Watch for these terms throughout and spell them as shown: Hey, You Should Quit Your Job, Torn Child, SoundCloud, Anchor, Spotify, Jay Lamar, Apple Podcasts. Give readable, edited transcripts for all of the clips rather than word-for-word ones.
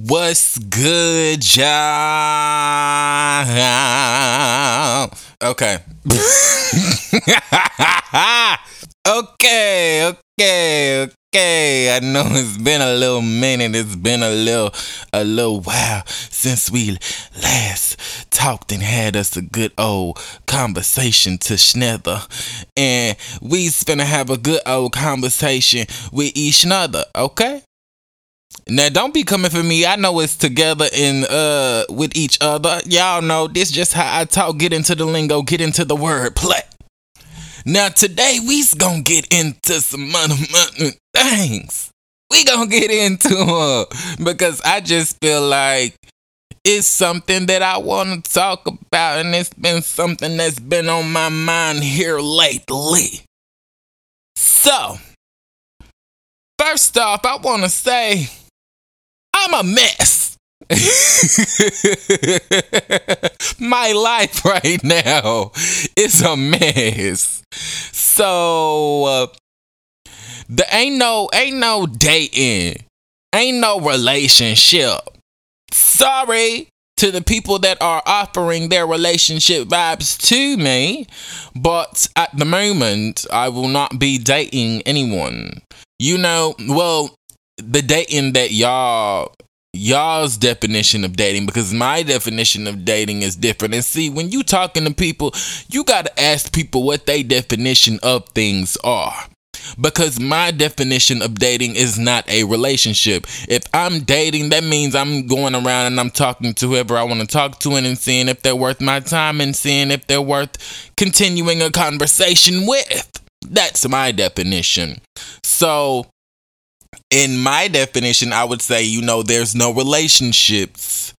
What's good, y'all? Okay. Okay. I know it's been a little minute. It's been a little while since we last talked and had us a good old conversation to schnether. And we finna have a good old conversation with each other, okay? Now, don't be coming for me. I know it's together and with each other. Y'all know this just how I talk. Get into the lingo. Get into the word play. Now, today, we's gonna get into some mother things. We gonna get into them because I just feel like it's something that I want to talk about, and it's been something that's been on my mind here lately. So, first off, I want to say I'm a mess. My life right now is a mess. So there ain't no dating, ain't no relationship. Sorry to the people that are offering their relationship vibes to me, but at the moment I will not be dating anyone. You know, well, the dating that y'all's definition of dating, because my definition of dating is different. And see, when you talking to people, you got to ask people what their definition of things are, because my definition of dating is not a relationship. If I'm dating, that means I'm going around and I'm talking to whoever I want to talk to and seeing if they're worth my time and seeing if they're worth continuing a conversation with. That's my definition. So in my definition, I would say, you know, there's no relationships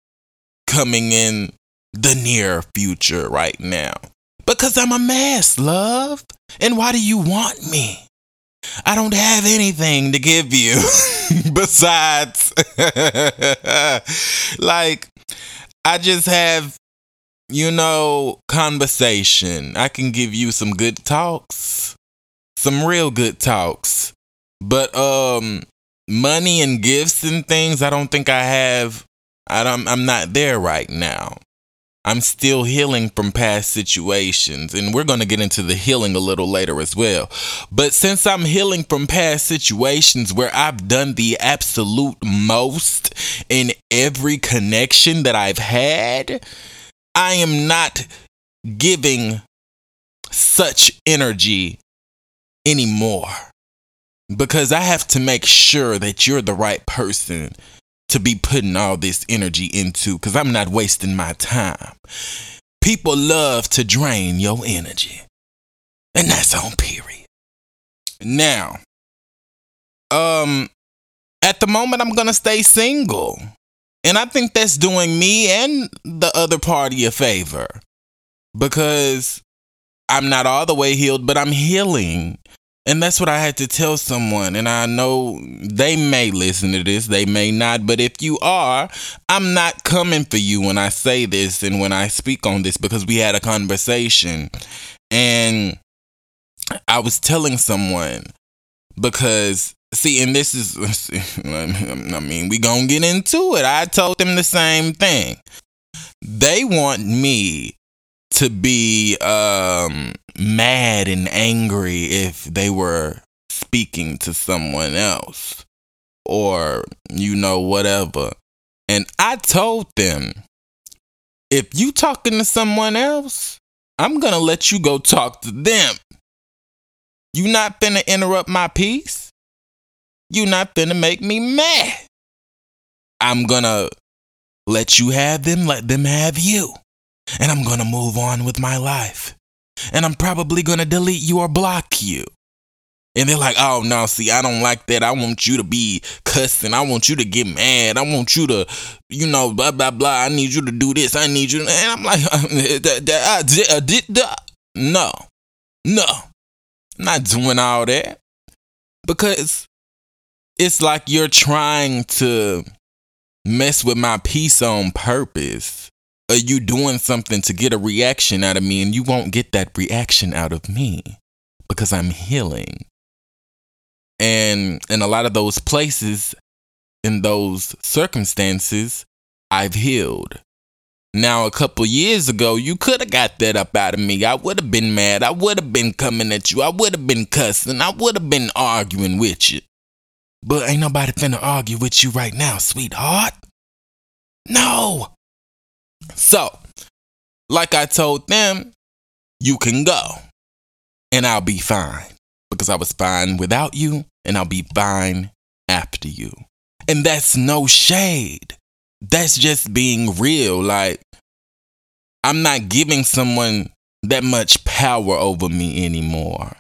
coming in the near future right now because I'm a mess, love. And why do you want me? I don't have anything to give you besides, like, I just have, you know, conversation. I can give you some good talks, some real good talks. But money and gifts and things, I don't think I have. I'm not there right now. I'm still healing from past situations, and we're going to get into the healing a little later as well. But since I'm healing from past situations where I've done the absolute most in every connection that I've had, I am not giving such energy anymore. Because I have to make sure that you're the right person to be putting all this energy into, because I'm not wasting my time. People love to drain your energy. And that's on period. Now, at the moment, I'm going to stay single. And I think that's doing me and the other party a favor, because I'm not all the way healed, but I'm healing. And that's what I had to tell someone. And I know they may listen to this, they may not. But if you are, I'm not coming for you when I say this and when I speak on this, because we had a conversation. And I was telling someone, because, see, and this is, I mean, we gonna get into it. I told them the same thing. They want me to be mad and angry if they were speaking to someone else or, you know, whatever. And I told them, if you talking to someone else, I'm going to let you go talk to them. You not finna interrupt my peace. You not finna make me mad. I'm going to let you have them, let them have you. And I'm going to move on with my life. And I'm probably going to delete you or block you. And they're like, oh, no, see, I don't like that. I want you to be cussing. I want you to get mad. I want you to, you know, blah, blah, blah. I need you to do this. I need you. And I'm like, no, I'm not doing all that. Because it's like you're trying to mess with my peace on purpose. Are you doing something to get a reaction out of me? And you won't get that reaction out of me because I'm healing. And in a lot of those places, in those circumstances, I've healed. Now, a couple years ago, you could have got that up out of me. I would have been mad. I would have been coming at you. I would have been cussing. I would have been arguing with you. But ain't nobody finna argue with you right now, sweetheart. No. So, like I told them, you can go. And I'll be fine. Because I was fine without you, and I'll be fine after you. And that's no shade. That's just being real. Like, I'm not giving someone that much power over me anymore.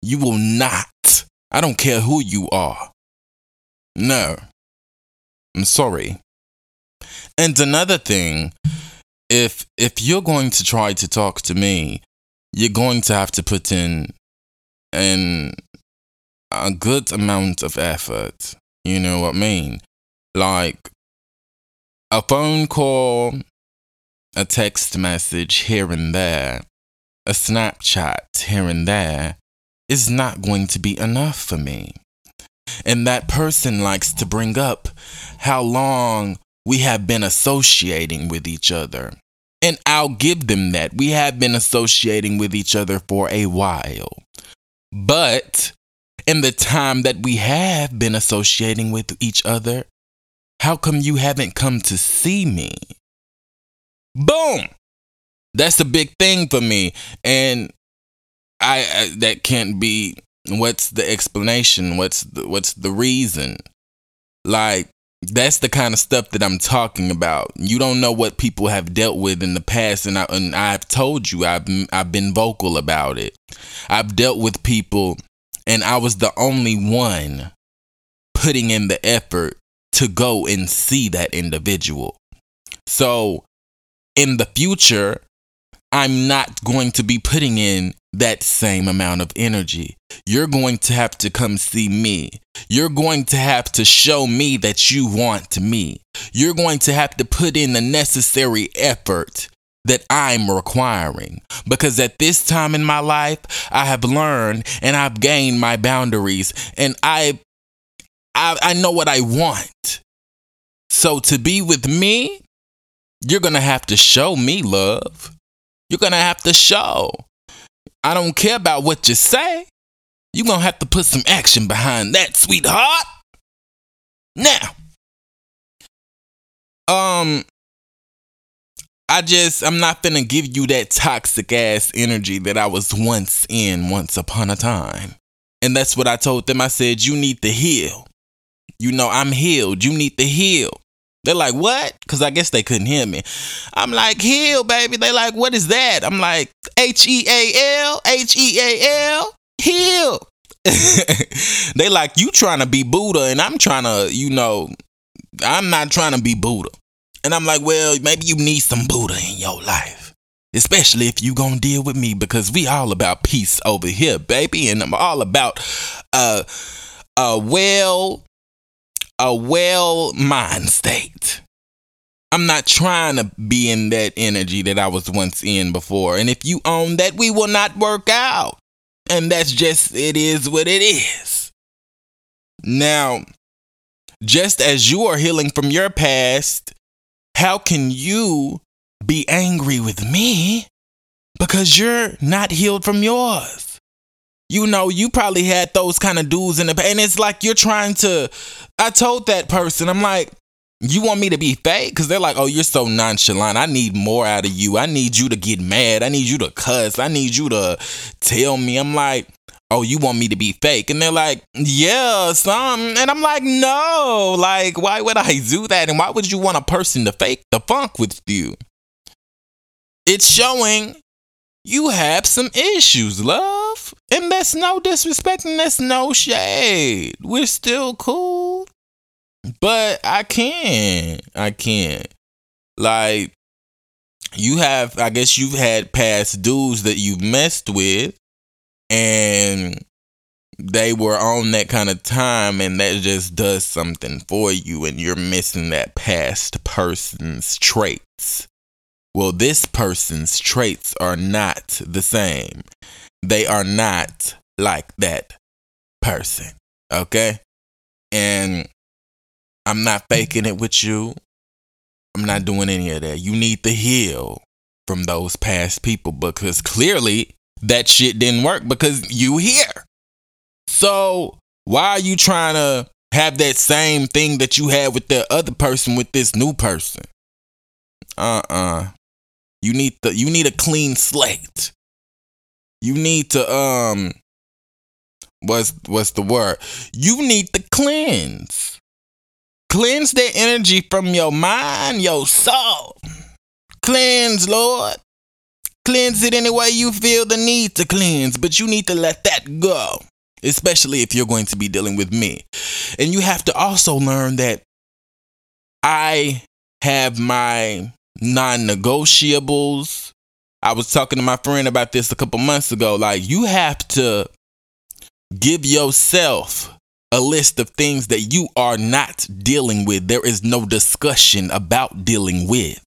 You will not. I don't care who you are. No. I'm sorry. And another thing, if you're going to try to talk to me, you're going to have to put in a good amount of effort. You know what I mean? Like, a phone call, a text message here and there, a Snapchat here and there is not going to be enough for me. And that person likes to bring up how long we have been associating with each other. And I'll give them that. We have been associating with each other for a while. But in the time that we have been associating with each other, how come you haven't come to see me? Boom! That's a big thing for me. And I that can't be, what's the explanation? What's the reason? Like, that's the kind of stuff that I'm talking about. You don't know what people have dealt with in the past. And I've told you, I've been vocal about it. I've dealt with people, and I was the only one putting in the effort to go and see that individual. So in the future, I'm not going to be putting in that same amount of energy. You're going to have to come see me. You're going to have to show me that you want me. You're going to have to put in the necessary effort that I'm requiring. Because at this time in my life, I have learned and I've gained my boundaries, and I know what I want. So to be with me, you're going to have to show me love. You're going to have to show. I don't care about what you say. You're going to have to put some action behind that, sweetheart. Now, I'm not going to give you that toxic ass energy that I was once in once upon a time. And that's what I told them. I said, you need to heal. You know, I'm healed. You need to heal. They're like, what? Because I guess they couldn't hear me. I'm like, heal, baby. They like, what is that? I'm like, H-E-A-L, H-E-A-L, heal. They like, you trying to be Buddha, and I'm trying to, you know, I'm not trying to be Buddha. And I'm like, well, maybe you need some Buddha in your life. Especially if you gonna deal with me, because we all about peace over here, baby. And I'm all about a well mind state. I'm not trying to be in that energy that I was once in before. And if you own that, we will not work out. And that's just, it is what it is. Now, just as you are healing from your past, how can you be angry with me? Because you're not healed from yours. You know, you probably had those kind of dudes in the past. And it's like you're trying to, I told that person, I'm like, you want me to be fake? Because they're like, oh, you're so nonchalant. I need more out of you. I need you to get mad. I need you to cuss. I need you to tell me. I'm like, oh, you want me to be fake? And they're like, yeah, some. And I'm like, no. Like, why would I do that? And why would you want a person to fake the funk with you? It's showing you have some issues, love. And that's no disrespect and that's no shade. We're still cool. But I can't. Like, you have, I guess you've had past dudes that you've messed with, and they were on that kind of time, and that just does something for you, and you're missing that past person's traits. Well, this person's traits are not the same. They are not like that person, okay? And I'm not faking it with you. I'm not doing any of that. You need to heal from those past people, because clearly that shit didn't work because you here. So why are you trying to have that same thing that you had with the other person with this new person? You need a clean slate. You need to what's the word? You need to cleanse. Cleanse that energy from your mind, your soul. Cleanse, Lord. Cleanse it any way you feel the need to cleanse, but you need to let that go, especially if you're going to be dealing with me. And you have to also learn that I have my non-negotiables. I was talking to my friend about this a couple months ago. Like, you have to give yourself a list of things that you are not dealing with. There is no discussion about dealing with.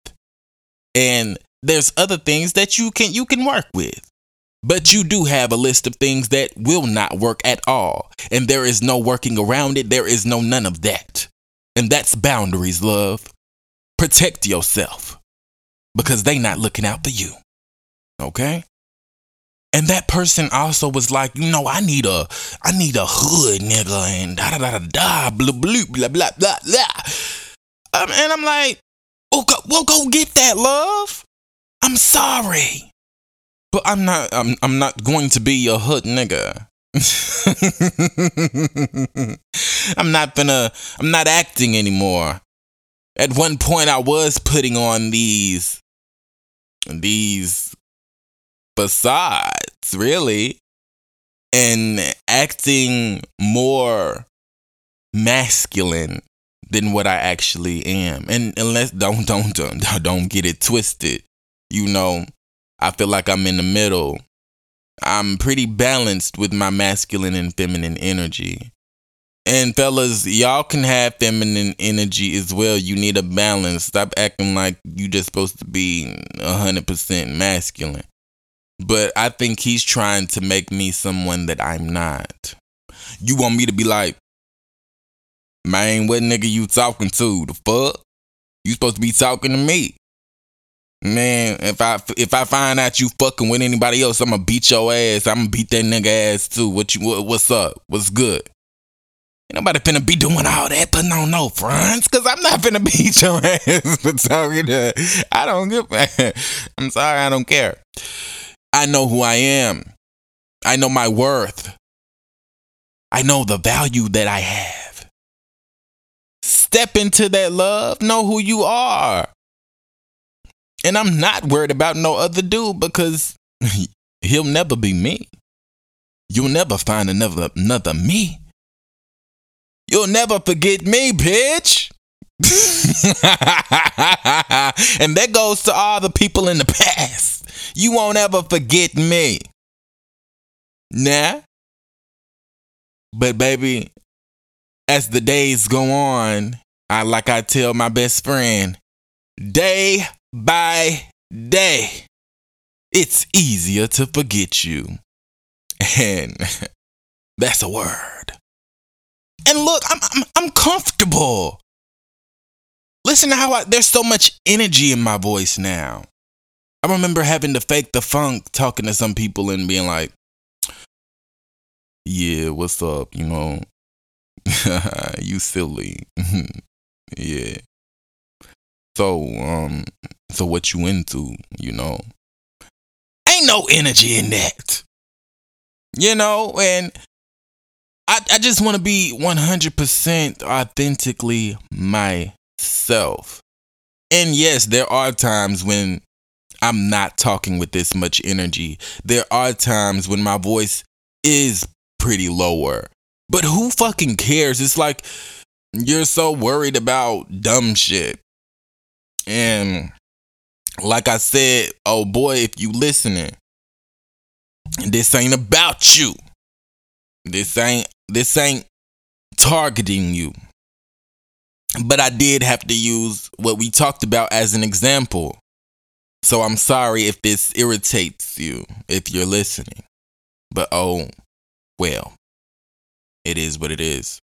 And there's other things that you can work with. But you do have a list of things that will not work at all. And there is no working around it. There is no none of that. And that's boundaries, love. Protect yourself, because they not looking out for you. Okay? And that person also was like, you know, I need a hood nigga and da da da da da blah blah blah blah blah blah. And I'm like, go get that, love. I'm sorry, but I'm not going to be your hood nigga. I'm not acting anymore. At one point, I was putting on these facades, really, and acting more masculine than what I actually am. And unless don't get it twisted, you know, I feel like I'm in the middle. I'm pretty balanced with my masculine and feminine energy. And fellas, y'all can have feminine energy as well. You need a balance. Stop acting like you just supposed to be 100% masculine. But I think he's trying to make me someone that I'm not. You want me to be like, man, what nigga you talking to? The fuck? You supposed to be talking to me. Man, if I find out you fucking with anybody else, I'm gonna beat your ass. I'm gonna beat that nigga ass too. What's up? What's good? Ain't nobody finna be doing all that, putting on no fronts, because I'm not finna beat your ass for talking to her. I don't give a... I'm sorry, I don't care. I know who I am. I know my worth. I know the value that I have. Step into that, love. Know who you are. And I'm not worried about no other dude, because he'll never be me. You'll never find another me. You'll never forget me, bitch. And that goes to all the people in the past. You won't ever forget me. Nah. But baby, as the days go on, I tell my best friend, day by day, it's easier to forget you. And that's a word. And look, I'm comfortable. Listen to how there's so much energy in my voice now. I remember having to fake the funk, talking to some people and being like, yeah, what's up? You know, you silly. Yeah. So what you into, you know? Ain't no energy in that. You know, and I just want to be 100% authentically myself. And yes, there are times when I'm not talking with this much energy. There are times when my voice is pretty lower. But who fucking cares? It's like you're so worried about dumb shit. And like I said, oh boy, if you listening, this ain't about you. This ain't targeting you. But I did have to use what we talked about as an example. So I'm sorry if this irritates you, if you're listening. But oh, well, it is what it is.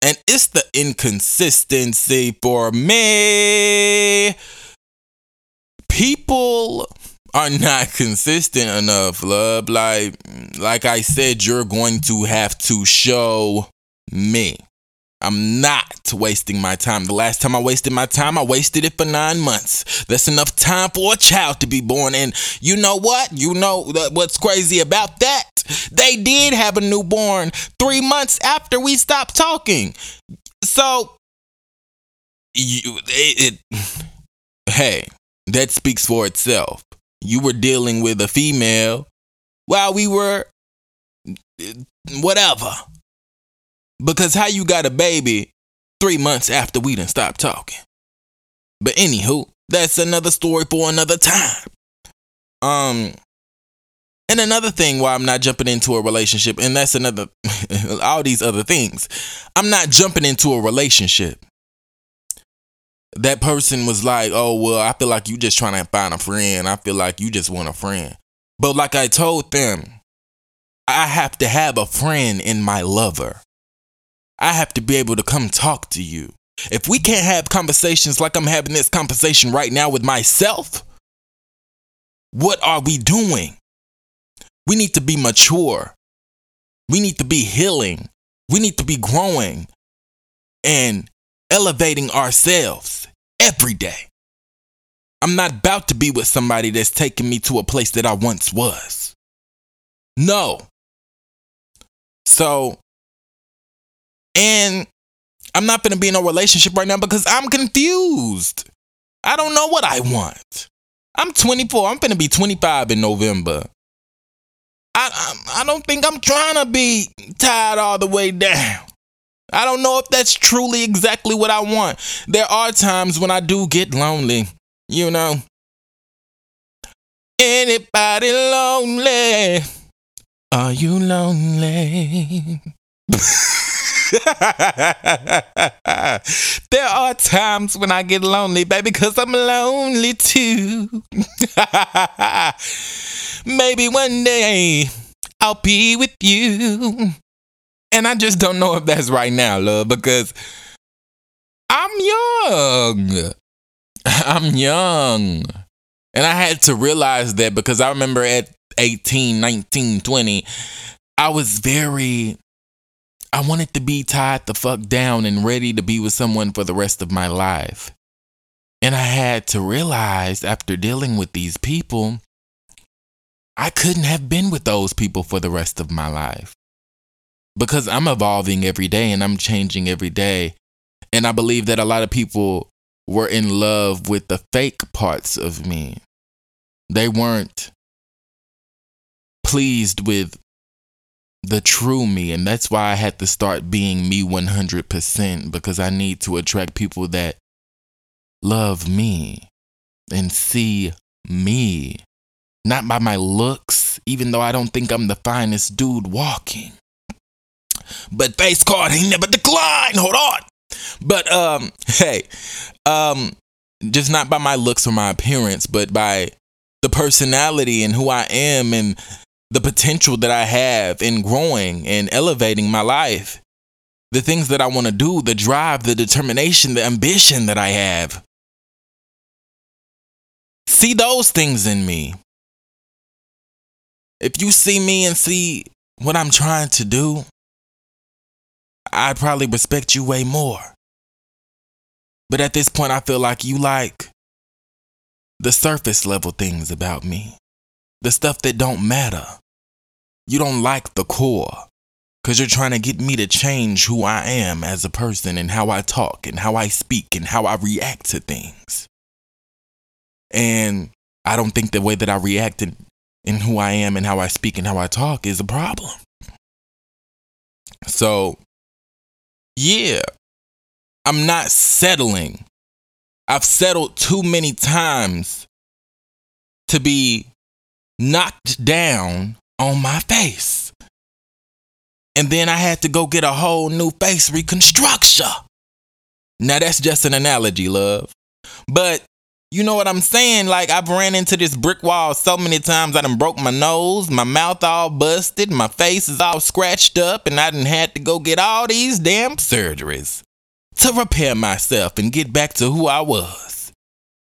And it's the inconsistency for me. People are not consistent enough, love. Like I said, you're going to have to show me. I'm not wasting my time. The last time I wasted my time, I wasted it for 9 months. That's enough time for a child to be born. And you know what? You know what's crazy about that? They did have a newborn 3 months after we stopped talking. So, hey, that speaks for itself. You were dealing with a female while we were whatever. Because how you got a baby 3 months after we done stopped talking? But anywho, that's another story for another time. And another thing why I'm not jumping into a relationship, and that's another, all these other things. I'm not jumping into a relationship. That person was like, oh, well, I feel like you just trying to find a friend. I feel like you just want a friend. But like I told them, I have to have a friend in my lover. I have to be able to come talk to you. If we can't have conversations like I'm having this conversation right now with myself, what are we doing? We need to be mature. We need to be healing. We need to be growing and elevating ourselves every day. I'm not about to be with somebody that's taking me to a place that I once was. No. So, and I'm not going to be in a relationship right now because I'm confused. I don't know what I want. I'm 24. I'm going to be 25 in November. I don't think I'm trying to be tied all the way down. I don't know if that's truly exactly what I want. There are times when I do get lonely, you know. Anybody lonely? Are you lonely? There are times when I get lonely, baby, because I'm lonely too. Maybe one day I'll be with you. And I just don't know if that's right now, love, because I'm young. I'm young. And I had to realize that because I remember at 18, 19, 20, I was I wanted to be tied the fuck down and ready to be with someone for the rest of my life. And I had to realize after dealing with these people, I couldn't have been with those people for the rest of my life. Because I'm evolving every day and I'm changing every day. And I believe that a lot of people were in love with the fake parts of me. They weren't pleased with the true me. And that's why I had to start being me 100%, because I need to attract people that love me and see me. Not by my looks, even though I don't think I'm the finest dude walking. But face card ain't never declined. Hold on. But just not by my looks or my appearance, but by the personality and who I am and the potential that I have in growing and elevating my life. The things that I want to do, the drive, the determination, the ambition that I have. See those things in me. If you see me and see what I'm trying to do, I probably respect you way more. But at this point, I feel like you like the surface level things about me. The stuff that don't matter. You don't like the core. Because you're trying to get me to change who I am as a person and how I talk and how I speak and how I react to things. And I don't think the way that I reacted and who I am and how I speak and how I talk is a problem. So, yeah, I'm not settling. I've settled too many times to be knocked down on my face. And then I had to go get a whole new face reconstruction. Now, that's just an analogy, love. But You know what I'm saying? Like, I've ran into this brick wall so many times. I done broke my nose, my mouth all busted, my face is all scratched up, and I done had to go get all these damn surgeries to repair myself and get back to who I was.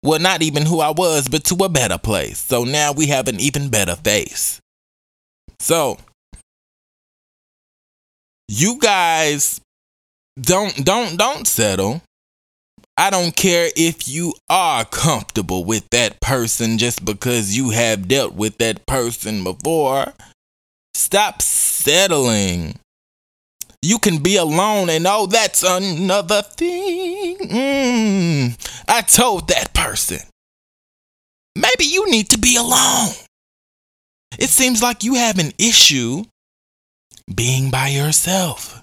Well, not even who I was, but to a better place. So now we have an even better face. So, you guys don't settle. I don't care if you are comfortable with that person just because you have dealt with that person before. Stop settling. You can be alone and oh, that's another thing. I told that person, maybe you need to be alone. It seems like you have an issue being by yourself.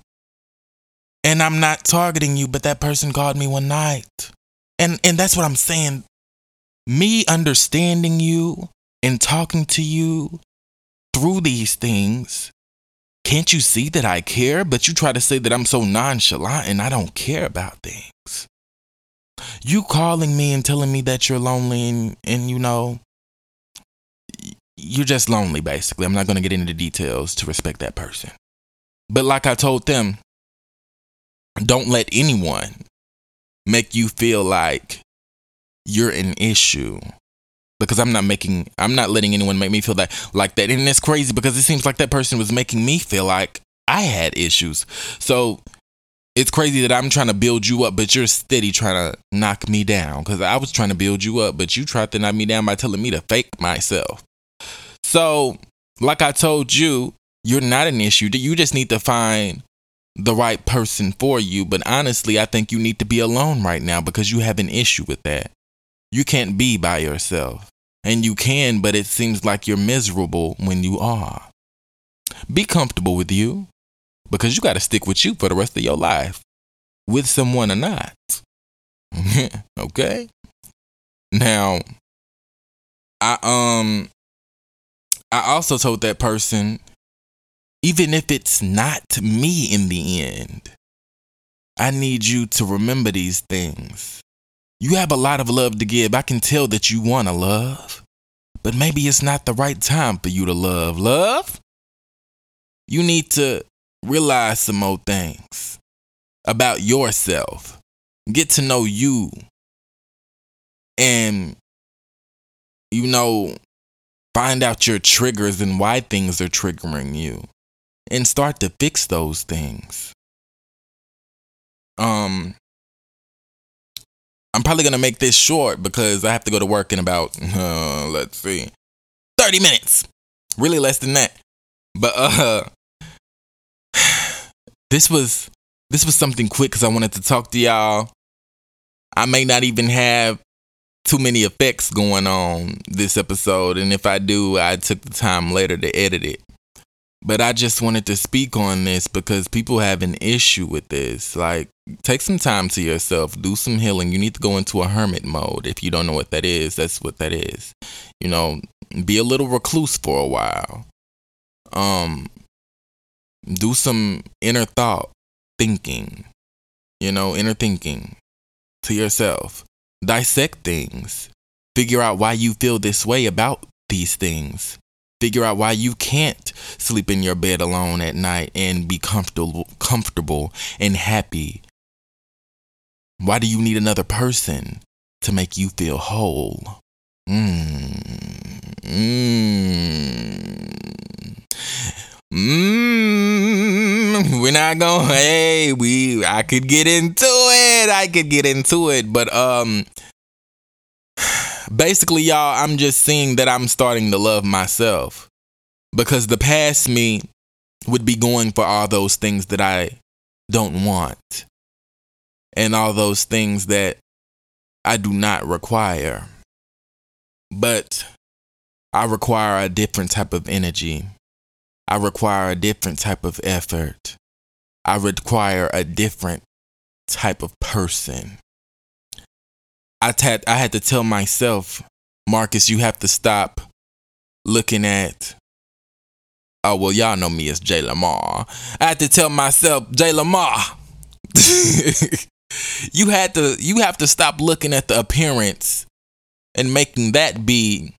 And I'm not targeting you, but that person called me one night. And that's what I'm saying. Me understanding you and talking to you through these things. Can't you see that I care? But you try to say that I'm so nonchalant and I don't care about things. You calling me and telling me that you're lonely and you know, you're just lonely, basically. I'm not going to get into the details to respect that person. But like I told them, don't let anyone make you feel like you're an issue, because I'm not letting anyone make me feel like that. And it's crazy because it seems like that person was making me feel like I had issues. So it's crazy that I'm trying to build you up, but you're steady trying to knock me down, because I was trying to build you up, but you tried to knock me down by telling me to fake myself. So like I told you, you're not an issue. You just need to find the right person for you. But honestly, I think you need to be alone right now because you have an issue with that. You can't be by yourself, and you can, but it seems like you're miserable when you are. Be comfortable with you, because you got to stick with you for the rest of your life, with someone or not. Okay. Now, I also told that person, even if it's not me in the end, I need you to remember these things. You have a lot of love to give. I can tell that you want to love, but maybe it's not the right time for you to love. Love, you need to realize some more things about yourself. Get to know you. And, you know, find out your triggers and why things are triggering you. And start to fix those things. I'm probably going to make this short because I have to go to work in about, 30 minutes. Really less than that. But this was something quick because I wanted to talk to y'all. I may not even have too many effects going on this episode. And if I do, I took the time later to edit it. But I just wanted to speak on this because people have an issue with this. Like, take some time to yourself. Do some healing. You need to go into a hermit mode. If you don't know what that is, that's what that is. You know, be a little recluse for a while. Do some inner thought thinking. You know, inner thinking to yourself. Dissect things. Figure out why you feel this way about these things. Figure out why you can't sleep in your bed alone at night and be comfortable and happy. Why do you need another person to make you feel whole? We're not going, I could get into it. But, basically, y'all, I'm just seeing that I'm starting to love myself, because the past me would be going for all those things that I don't want and all those things that I do not require. But I require a different type of energy. I require a different type of effort. I require a different type of person. I had to tell myself, Marcus, you have to stop looking at, oh, well, y'all know me as Jay Lamar. I had to tell myself, Jay Lamar, you have to stop looking at the appearance and making that be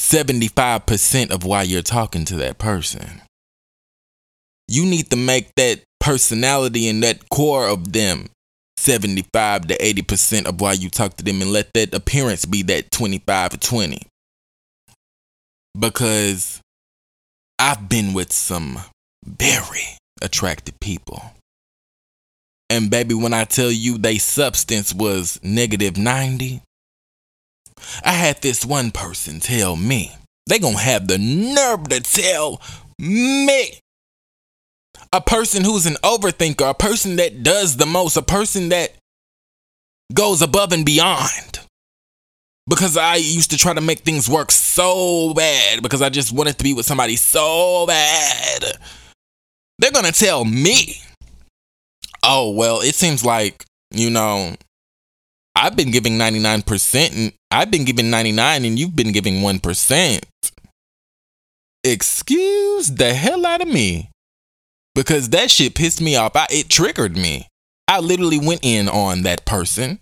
75% of why you're talking to that person. You need to make that personality and that core of them 75 to 80% of why you talk to them, and let that appearance be that 25 to 20. Because I've been with some very attractive people. And baby, when I tell you they substance was negative 90, I had this one person tell me, they gonna have the nerve to tell me, a person who's an overthinker, a person that does the most, a person that goes above and beyond. Because I used to try to make things work so bad, because I just wanted to be with somebody so bad. They're gonna tell me, oh, well, it seems like, you know, I've been giving 99% and I've been giving 99 and you've been giving 1%. Excuse the hell out of me, because that shit pissed me off. It triggered me. I literally went in on that person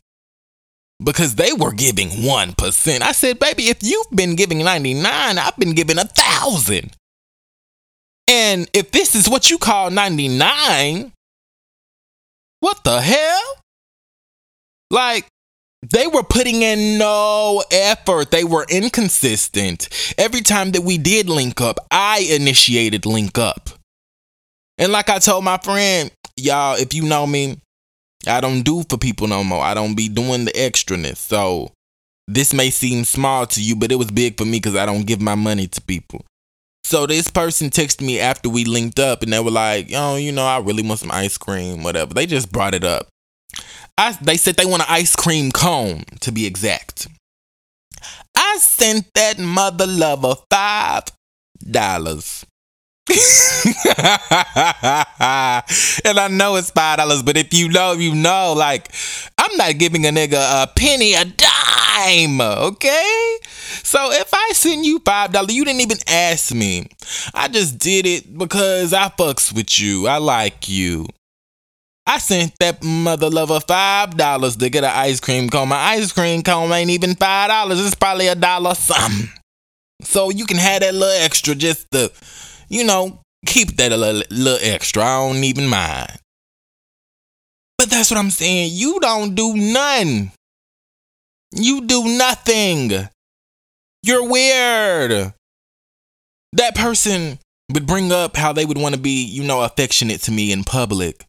because they were giving 1%. I said, baby, if you've been giving 99, I've been giving 1,000. And if this is what you call 99, what the hell? Like, they were putting in no effort. They were inconsistent. Every time that we did link up, I initiated link up. And like I told my friend, y'all, if you know me, I don't do for people no more. I don't be doing the extraness. So this may seem small to you, but it was big for me because I don't give my money to people. So this person texted me after we linked up and they were like, oh, you know, I really want some ice cream, whatever. They just brought it up. They said they want an ice cream cone, to be exact. I sent that mother lover $5. And I know it's $5, but if you know, you know. Like, I'm not giving a nigga a penny, a dime, okay? So if I send you $5, you didn't even ask me. I just did it because I fucks with you. I like you. I sent that mother lover $5 to get an ice cream cone. My ice cream cone ain't even $5. It's probably $1 something. So you can have that little extra just to, you know, keep that a little extra. I don't even mind. But that's what I'm saying. You don't do none. You do nothing. You're weird. That person would bring up how they would want to be, you know, affectionate to me in public.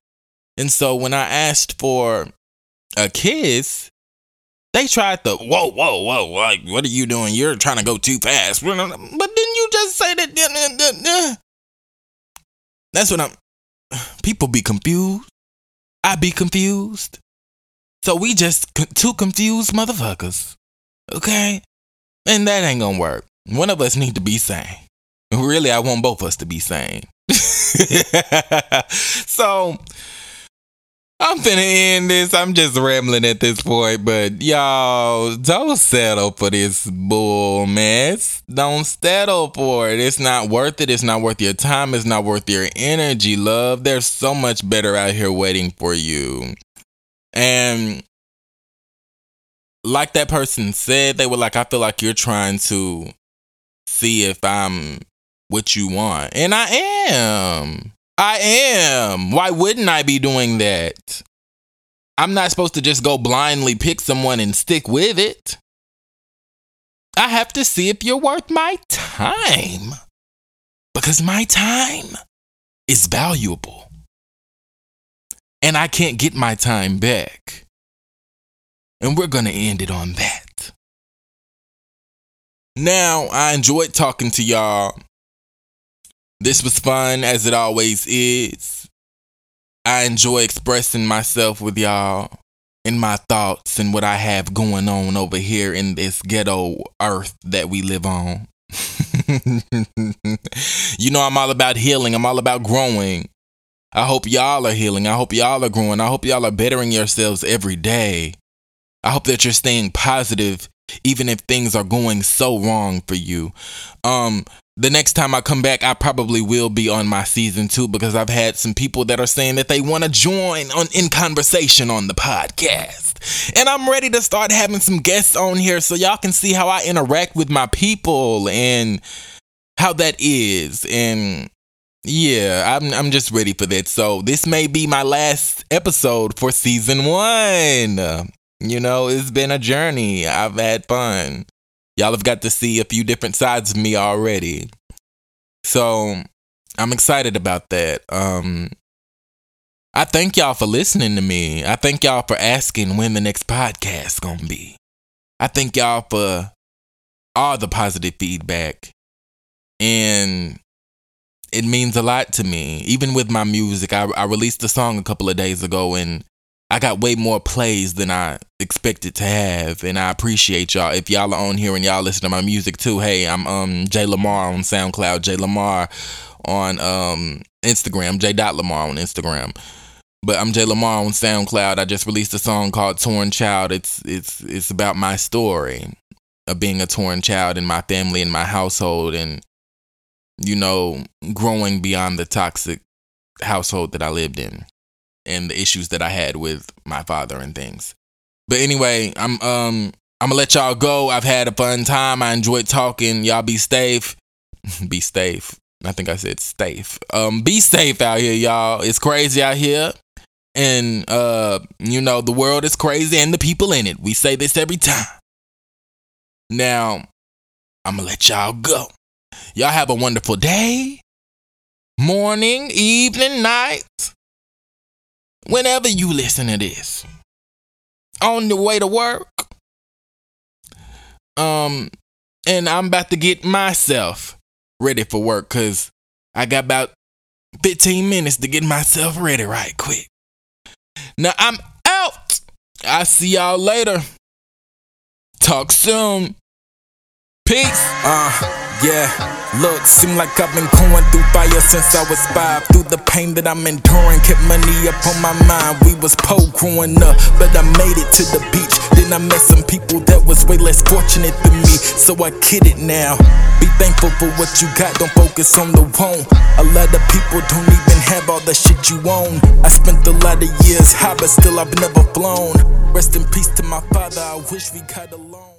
And so when I asked for a kiss, they tried to, whoa, like, what are you doing? You're trying to go too fast. But didn't you just say that? That's what people be confused. I be confused. So we just two confused motherfuckers. Okay? And that ain't gonna work. One of us need to be sane. Really, I want both of us to be sane. So, I'm finna end this. I'm just rambling at this point. But y'all, don't settle for this bull mess. Don't settle for it. It's not worth it. It's not worth your time. It's not worth your energy, love. There's so much better out here waiting for you. And like that person said, they were like, I feel like you're trying to see if I'm what you want. And I am. Why wouldn't I be doing that? I'm not supposed to just go blindly pick someone and stick with it. I have to see if you're worth my time, because my time is valuable and I can't get my time back. And we're going to end it on that. Now, I enjoyed talking to y'all. This was fun, as it always is. I enjoy expressing myself with y'all and my thoughts and what I have going on over here in this ghetto earth that we live on. You know, I'm all about healing. I'm all about growing. I hope y'all are healing. I hope y'all are growing. I hope y'all are bettering yourselves every day. I hope that you're staying positive, even if things are going so wrong for you. the next time I come back, I probably will be on my season 2, because I've had some people that are saying that they want to join on in conversation on the podcast. And I'm ready to start having some guests on here so y'all can see how I interact with my people and how that is. And yeah, I'm just ready for that. So this may be my last episode for season 1. You know, it's been a journey. I've had fun. Y'all have got to see a few different sides of me already. So I'm excited about that. I thank y'all for listening to me. I thank y'all for asking when the next podcast gonna be. I thank y'all for all the positive feedback. And it means a lot to me. Even with my music, I released a song a couple of days ago and I got way more plays than I expected to have, and I appreciate y'all. If y'all are on here and y'all listen to my music too, hey, I'm Jay Lamar on SoundCloud, Jay Lamar on Instagram, Jay.Lamar on Instagram. But I'm Jay Lamar on SoundCloud. I just released a song called Torn Child. It's about my story of being a torn child in my family and my household, and you know, growing beyond the toxic household that I lived in, and the issues that I had with my father and things. But anyway, I'm gonna let y'all go. I've had a fun time. I enjoyed talking. Y'all be safe. Be safe. I think I said safe. Be safe out here, y'all. It's crazy out here. And, you know, the world is crazy and the people in it. We say this every time. Now, I'm gonna let y'all go. Y'all have a wonderful day, morning, evening, night. Whenever you listen to this, on the way to work, and I'm about to get myself ready for work, because I got about 15 minutes to get myself ready right quick. Now I'm out. I'll see y'all later. Talk soon. Peace. Yeah. Look, seem like I've been going through fire since I was 5. Through the pain that I'm enduring, kept money up on my mind. We was poor growing up, but I made it to the beach. Then I met some people that was way less fortunate than me, so I get it now. Be thankful for what you got, don't focus on the wrong. A lot of people don't even have all the shit you own. I spent a lot of years high, but still I've never flown. Rest in peace to my father, I wish we got along.